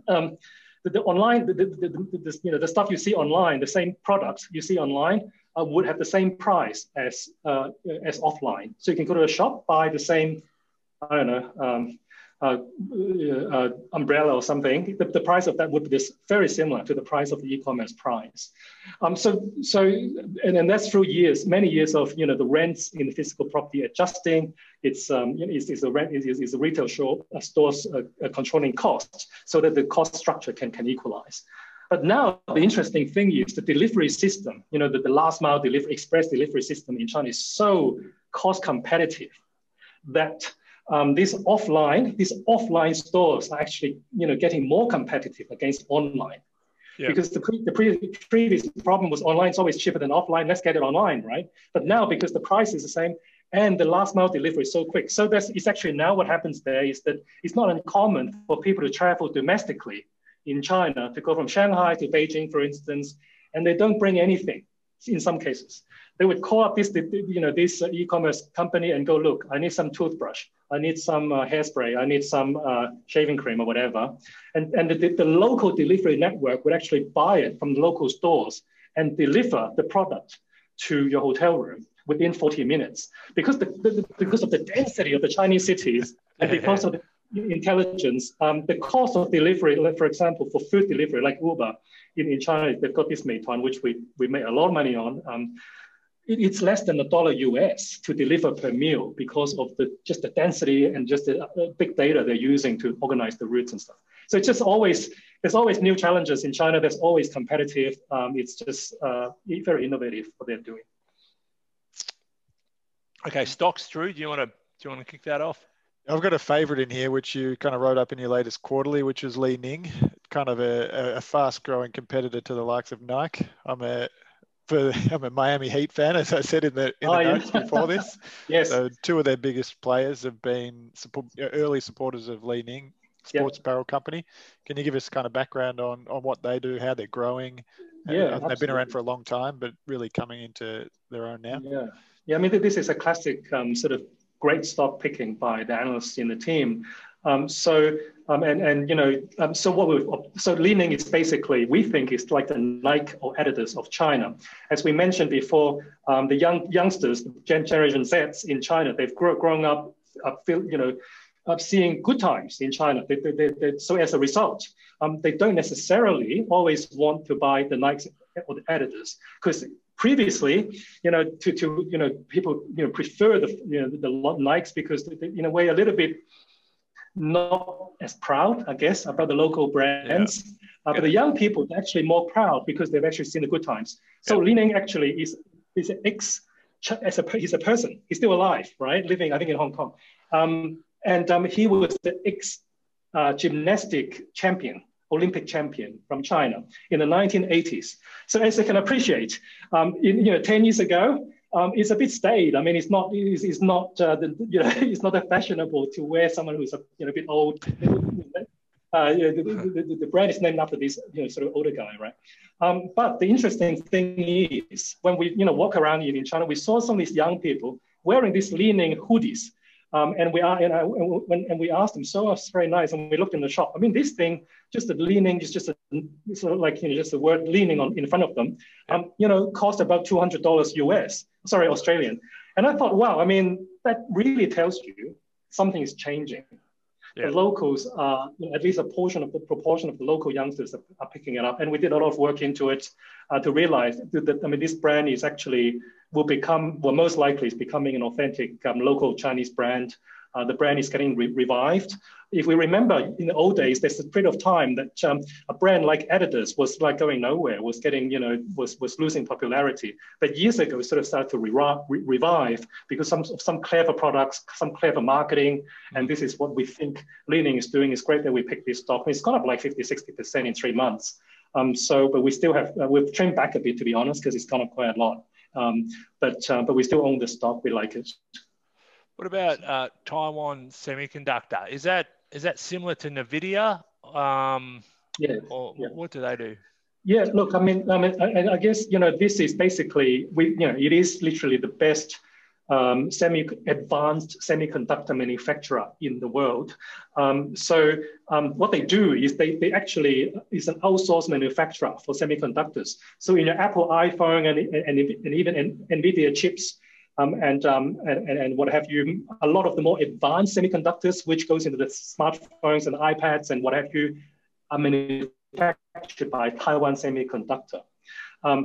The online, the stuff you see online, the same products you see online would have the same price as offline. So you can go to a shop, buy the same, I don't know, umbrella or something. The price of that would be very similar to the price of the e-commerce price. And that's through many years of the rents in the physical property adjusting. It's a retail store controlling costs so that the cost structure can equalize. But now the interesting thing is the delivery system, you know, the last mile delivery, express delivery system in China is so cost competitive that these offline stores are actually, you know, getting more competitive against online. Yeah. Because the previous problem was online is always cheaper than offline, let's get it online, right? But now because the price is the same and the last mile delivery is so quick. So it's actually now what happens there is that it's not uncommon for people to travel domestically in China to go from Shanghai to Beijing, for instance, and they don't bring anything in some cases. They would call up this e-commerce company and go, look, I need some toothbrush. I need some hairspray. I need some shaving cream or whatever. And the local delivery network would actually buy it from the local stores and deliver the product to your hotel room within 40 minutes. Because because of the density of the Chinese cities and because of the intelligence, the cost of delivery, like for example, for food delivery, like Uber in China, they've got this Meituan, which we make a lot of money on. It's less than $1 US to deliver per meal because of just the density and just the big data they're using to organize the routes and stuff. So it's just always, there's always new challenges in China. There's always competitive. It's just very innovative what they're doing. Okay, stocks, Drew, do you want to kick that off? I've got a favorite in here, which you kind of wrote up in your latest quarterly, which is Li Ning, kind of a fast-growing competitor to the likes of Nike. I'm a Miami Heat fan, as I said in the notes before this. Yes. So two of their biggest players have been early supporters of Li Ning, sports apparel company. Can you give us kind of background on what they do, how they're growing? Yeah, they've been around for a long time, but really coming into their own now. Yeah. I mean, this is a classic sort of great stock picking by the analysts in the team. So Li Ning is basically, we think, is like the Nike or Adidas of China. As we mentioned before, the youngsters, Generation Zs in China, they've grown up seeing good times in China. So as a result, they don't necessarily always want to buy the Nikes or the Adidas because previously, people prefer the Nikes because they, in a way, a little bit not as proud, I guess, about the local brands. Yeah. But the young people are actually more proud because they've actually seen the good times. So Li Ning actually is an he's a person. He's still alive, right? Living, I think, in Hong Kong. He was the ex-gymnastic champion. Olympic champion from China in the 1980s. So as you can appreciate, 10 years ago, it's a bit staid. I mean, it's not that fashionable to wear someone who's a bit old. The brand is named after this sort of older guy, right? But the interesting thing is when we walk around in China, we saw some of these young people wearing these Li Ning hoodies. We asked them, so it's very nice. And we looked in the shop. I mean, this thing, just the Li Ning is just just the word leaning on in front of them. Cost about $200 US. Sorry, Australian. And I thought, wow. I mean, that really tells you something is changing. Yeah. The locals are at least proportion of the local youngsters are picking it up, and we did a lot of work into it to realize that this brand is actually most likely is becoming an authentic local Chinese brand. The brand is getting revived. If we remember in the old days, there's a period of time that a brand like Adidas was like going nowhere, was getting, was losing popularity. But years ago, it sort of started to revive because some clever products, some clever marketing. And this is what we think Li Ning is doing. It's great that we picked this stock. It's gone up like 50, 60% in 3 months. But we still have, we've trimmed back a bit, to be honest, because it's gone up quite a lot. But we still own the stock. We like it. What about Taiwan Semiconductor? Is that similar to NVIDIA? What do they do? Yeah, look, I guess this is basically it is literally the best advanced semiconductor manufacturer in the world. What they do is they actually is an outsourced manufacturer for semiconductors. So in your Apple iPhone and even NVIDIA chips. And what have you, a lot of the more advanced semiconductors, which goes into the smartphones and iPads and what have you, are manufactured by Taiwan Semiconductor.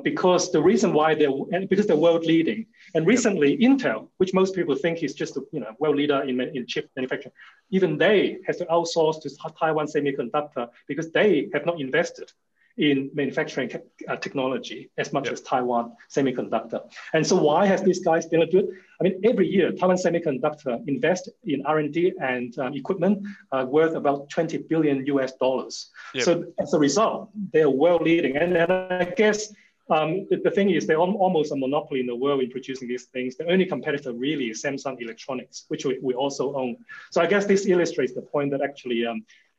Because they're world leading. And recently, Intel, which most people think is just a world leader in chip manufacturing, even they have to outsource to Taiwan Semiconductor because they have not invested in manufacturing technology as much as Taiwan Semiconductor. And so why has these guys been able to do it? I mean, every year, Taiwan Semiconductor invests in R&D and equipment worth about $20 billion. So as a result, they are world leading. And I guess the thing is, they're almost a monopoly in the world in producing these things. The only competitor really is Samsung Electronics, which we also own. So I guess this illustrates the point that actually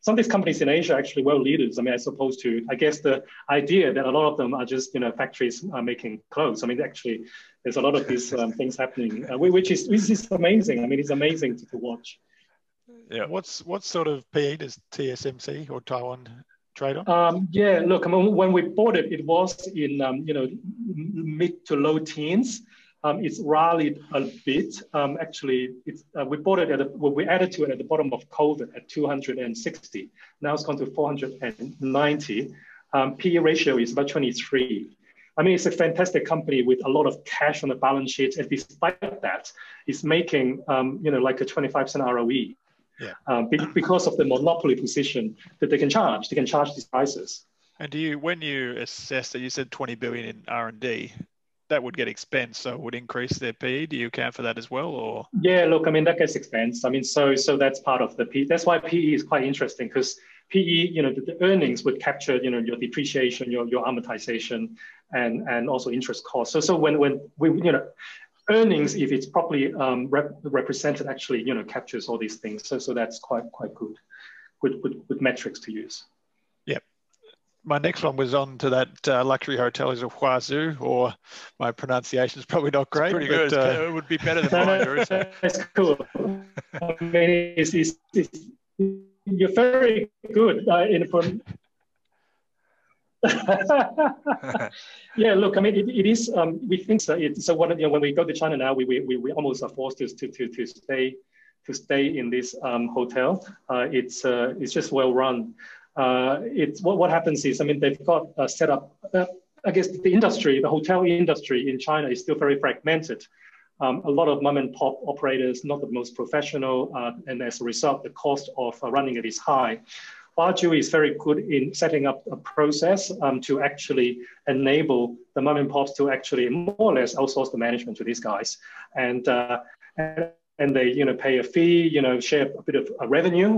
some of these companies in Asia are actually world leaders. I mean, as opposed to, I guess, the idea that a lot of them are just, you know, factories making clothes. I mean, actually, there's a lot of these things happening, which is amazing. I mean, it's amazing to watch. Yeah. What sort of PE does TSMC or Taiwan trade on? Yeah. Look, I mean, when we bought it, it was in you know, mid to low teens. It's rallied a bit. Actually, it's, we bought it at we added to it at the bottom of COVID at 260. Now it's gone to 490. PE ratio is about 23. I mean, it's a fantastic company with a lot of cash on the balance sheet, and despite that, it's making you know, like a 25% ROE. Yeah. Because of the monopoly position that they can charge. They can charge these prices. And do you, when you assess that, you said 20 billion in R&D. That would get expensed, so it would increase their PE. Do you account for that as well, or? Yeah, look, I mean, that gets expensed. I mean, so that's part of the PE. That's why PE is quite interesting, because PE, you know, the earnings would capture, you know, your depreciation, your amortization, and also interest costs. So when we, you know, earnings, if it's properly represented, actually, you know, captures all these things. So that's quite good metrics to use. Yep. My next one was on to that luxury hotel is a Huazhu, or my pronunciation is probably not great. It's pretty good. But, it would be better than mine, isn't it? It's cool. I mean, it's, you're very good in front. Yeah, look, I mean, it is. We think so. So when we go to China now, we almost are forced to stay in this hotel. It's just well run. It's what happens is, I mean, they've got set up. I guess the hotel industry in China is still very fragmented. A lot of mom and pop operators, not the most professional, and as a result, the cost of running it is high. Huazhu is very good in setting up a process to actually enable the mom and pops to actually more or less outsource the management to these guys, and they, you know, pay a fee, you know, share a bit of revenue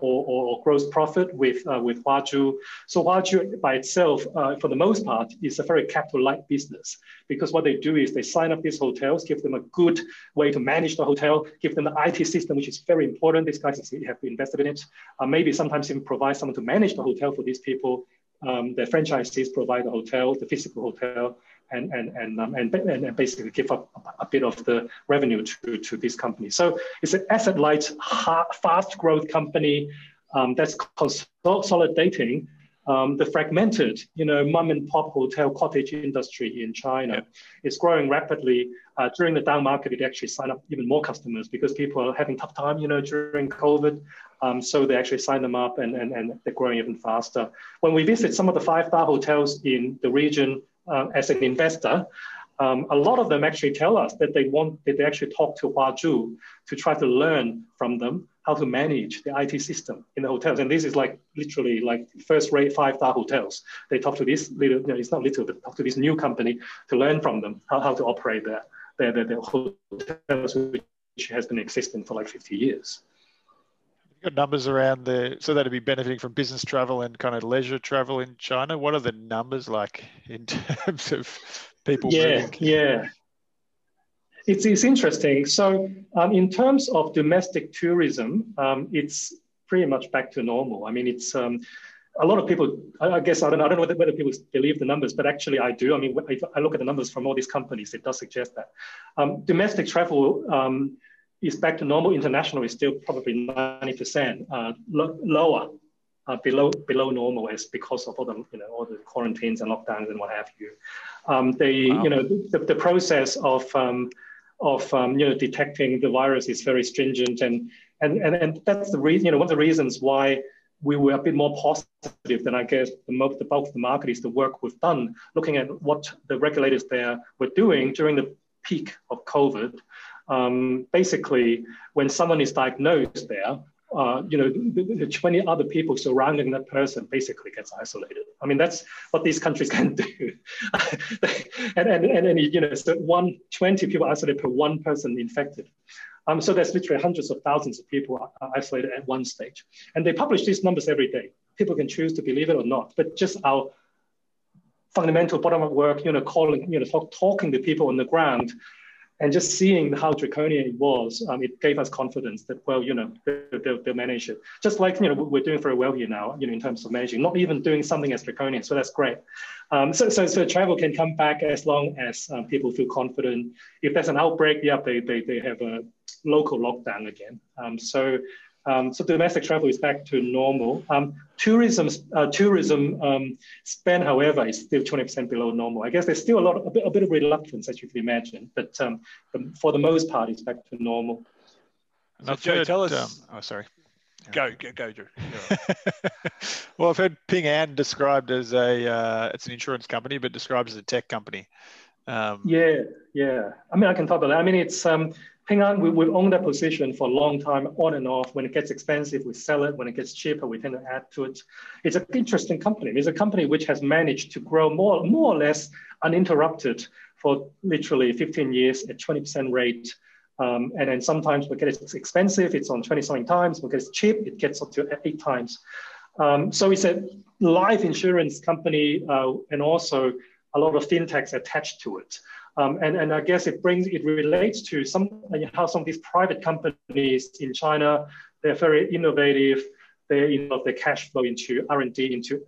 or gross profit with Huazhu. So Huazhu by itself, for the most part, is a very capital-light business, because what they do is they sign up these hotels, give them a good way to manage the hotel, give them the IT system, which is very important. These guys have invested in it. Maybe sometimes even provide someone to manage the hotel for these people. Their franchisees provide the hotel, the physical hotel, and basically give up a bit of the revenue to this company. So it's an asset-light, fast growth company that's consolidating the fragmented, you know, mom and pop hotel cottage industry in China. Yeah. It's growing rapidly. During the down market, it actually signed up even more customers, because people are having tough time, you know, during COVID. So they actually sign them up, and they're growing even faster. When we visit some of the five-star hotels in the region, as an investor, a lot of them actually tell us that they actually talk to Huazhu to try to learn from them how to manage the IT system in the hotels. And this is like literally like first-rate five-star hotels. They talk to this little, you know, it's not little, but talk to this new company to learn from them how to operate their hotels, which has been existing for like 50 years. You've got numbers around there, so that'd be benefiting from business travel and kind of leisure travel in China. What are the numbers like in terms of people? Yeah, moving? Yeah. It's interesting. So in terms of domestic tourism, it's pretty much back to normal. I mean, it's a lot of people, I guess, I don't know whether people believe the numbers, but actually I do. I mean, if I look at the numbers from all these companies, it does suggest that. Domestic travel, is back to normal. International is still probably 90% lower, below normal, as because of all the, you know, all the quarantines and lockdowns and what have you. Wow. You know, the process of you know, detecting the virus is very stringent, and that's the reason, you know, one of the reasons why we were a bit more positive than I guess the bulk of the market is the work we've done looking at what the regulators there were doing during the peak of COVID. Basically, when someone is diagnosed there, the 20 other people surrounding that person basically gets isolated. I mean, that's what these countries can do. and so 20 people isolated per one person infected. So there's literally hundreds of thousands of people isolated at one stage. And they publish these numbers every day. People can choose to believe it or not, but just our fundamental bottom-up work, calling, talking to people on the ground, and just seeing how draconian it was, it gave us confidence that, well, they'll manage it. Just like, we're doing very well here now, in terms of managing, not even doing something as draconian, so that's great. So travel can come back as long as people feel confident. If there's an outbreak, yeah, they have a local lockdown again. So domestic travel is back to normal. Tourism spend, however, is still 20% below normal. I guess there's still a bit of reluctance, as you can imagine, but for the most part, it's back to normal. So, Joe, tell us. Oh, sorry. Go, Drew. Well, I've heard Ping An described as it's an insurance company, but described as a tech company. Yeah. I mean, I can talk about that. I mean, it's. Ping An, we've owned that position for a long time, on and off. When it gets expensive, we sell it. When it gets cheaper, we tend to add to it. It's an interesting company. It's a company which has managed to grow more or less uninterrupted for literally 15 years at 20% rate. And then sometimes we get it's expensive, it's on 20-something times. When it gets cheap, it gets up to 8 times. So it's a life insurance company and also a lot of fintechs attached to it. And I guess it relates to how some of these private companies in China, they're very innovative. They involve their cash flow into R&D, into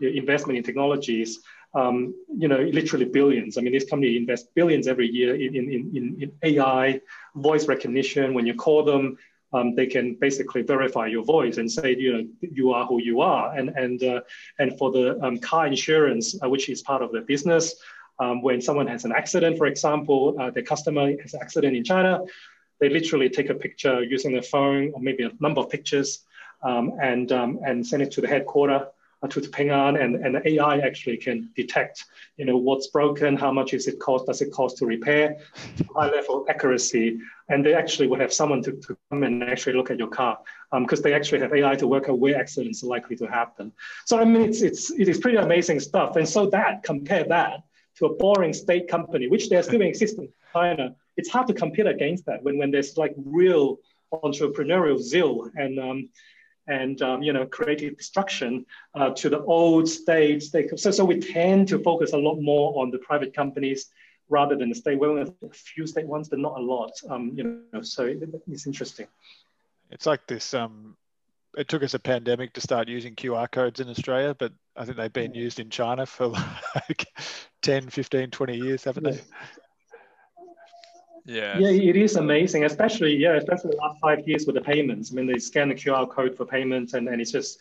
investment in technologies. Literally billions. I mean, this company invests billions every year in AI, voice recognition. When you call them, they can basically verify your voice and say, you are who you are. And for the car insurance, which is part of the business. When someone has an accident, for example, their customer has an accident in China, they literally take a picture using their phone or maybe a number of pictures and send it to the headquarters, to Ping An, and the AI actually can detect, what's broken, how much is it cost, does it cost to repair, high level accuracy, and they actually would have someone to come and actually look at your car because they actually have AI to work out where accidents are likely to happen. So I mean, it is pretty amazing stuff, and so compare that to a boring state company, which they're still in existence in China. It's hard to compete against that when there's like real entrepreneurial zeal and creative destruction to the old state. So we tend to focus a lot more on the private companies rather than the state. We only have a few state ones, but not a lot. So it's interesting. It's like this. It took us a pandemic to start using QR codes in Australia, but I think they've been used in China for like 10, 15, 20 years, haven't they? Yeah, it is amazing, especially the last 5 years with the payments. I mean, they scan the QR code for payments and it's just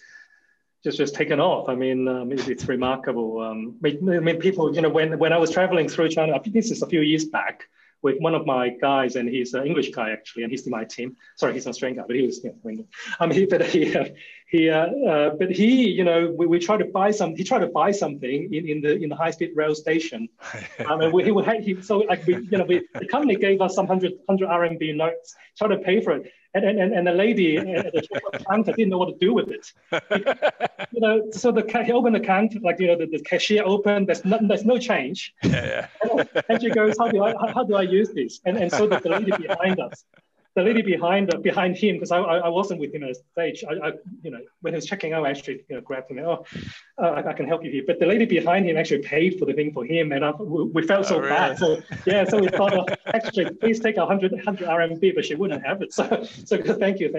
taken off. I mean, it's remarkable. People, when I was traveling through China, I think this is a few years back, with one of my guys, and he's an English guy actually, and he's in my team. Sorry, he's an Australian guy, but he was English. We tried to buy some. He tried to buy something in the high-speed rail station, and we, he would have, he, so like we, you know we, the company gave us some 100 RMB notes, tried to pay for it, and the lady at the counter didn't know what to do with it. So he opened the counter, the cashier opened. There's no change. And she goes, how do I use this? And so the lady behind us, behind him, because I wasn't with him at the stage. I when he was checking out, I actually grabbed him. I can help you here. But the lady behind him actually paid for the thing for him, and we felt so bad. So we thought, actually, please take 100 RMB, but she wouldn't have it. So thank you.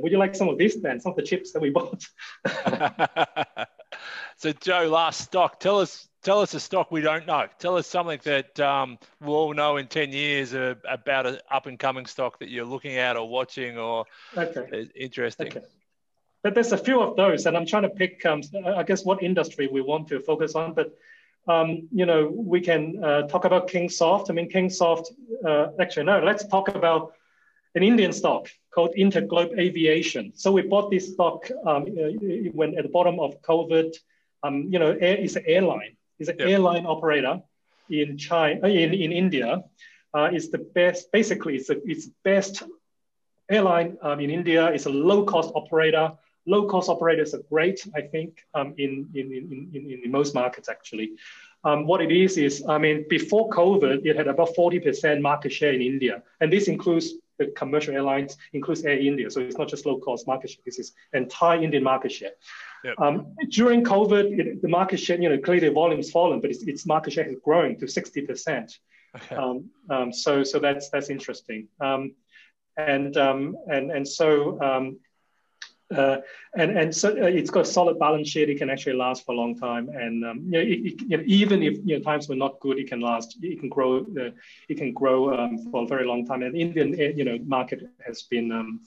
Would you like some of this then? Some of the chips that we bought. So Joe, last stock. Tell us a stock we don't know. Tell us something that we'll all know in 10 years about an up-and-coming stock that you're looking at or watching or interesting. Okay. But there's a few of those, and I'm trying to pick, what industry we want to focus on. But, we can talk about Kingsoft. I mean, Kingsoft, let's talk about an Indian stock called Interglobe Aviation. So we bought this stock when at the bottom of COVID. It's an airline. It's an airline operator in China, in India. It's the best. Basically, it's the best airline in India is a low-cost operator. Low-cost operators are great, I think, in most markets, actually. What it is, I mean, before COVID, it had about 40% market share in India. And this includes the commercial airlines, includes Air India. So it's not just low-cost market share, this is entire Indian market share. Yep. During COVID, the market share, clearly the volume's fallen, but its market share is growing to 60%. Okay. So that's interesting. And so it's got a solid balance sheet. It can actually last for a long time. And even if times were not good, it can last. It can grow. It can grow for a very long time. And Indian market has been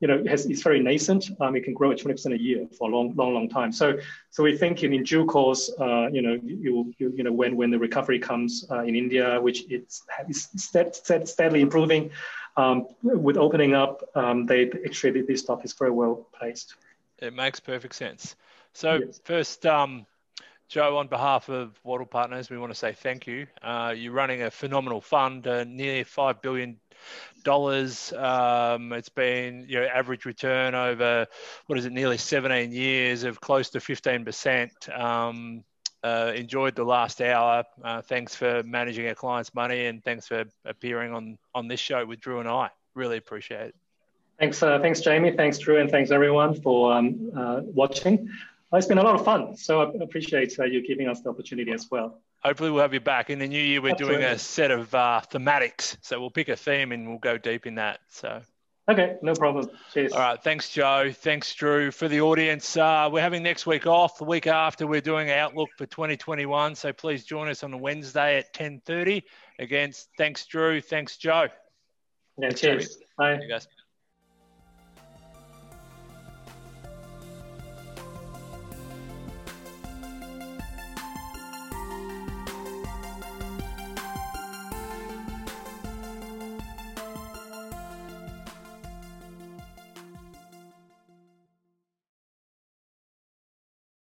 it's very nascent. It can grow at 20% a year for a long time. So we think in due course, when the recovery comes in India, which it's steadily improving. With opening up, this stock is very well placed. It makes perfect sense. So yes. First, Joe, on behalf of Wattle Partners, we want to say thank you. You're running a phenomenal fund, near $5 billion. It's been average return over, nearly 17 years of close to 15%. Enjoyed the last hour. Thanks for managing our clients' money, and thanks for appearing on this show with Drew and I. Really appreciate it. Thanks, thanks Jamie, thanks Drew, and thanks everyone for watching. It's been a lot of fun, so I appreciate you giving us the opportunity as well. Hopefully we'll have you back. In the new year, we're Absolutely. Doing a set of thematics. So we'll pick a theme and we'll go deep in that. So. Okay, no problem. Cheers. All right, thanks, Joe. Thanks, Drew. For the audience, we're having next week off. The week after, we're doing an outlook for 2021. So please join us on a Wednesday at 10:30. Again, thanks, Drew. Thanks, Joe. Yeah, cheers. Bye. Thank you guys.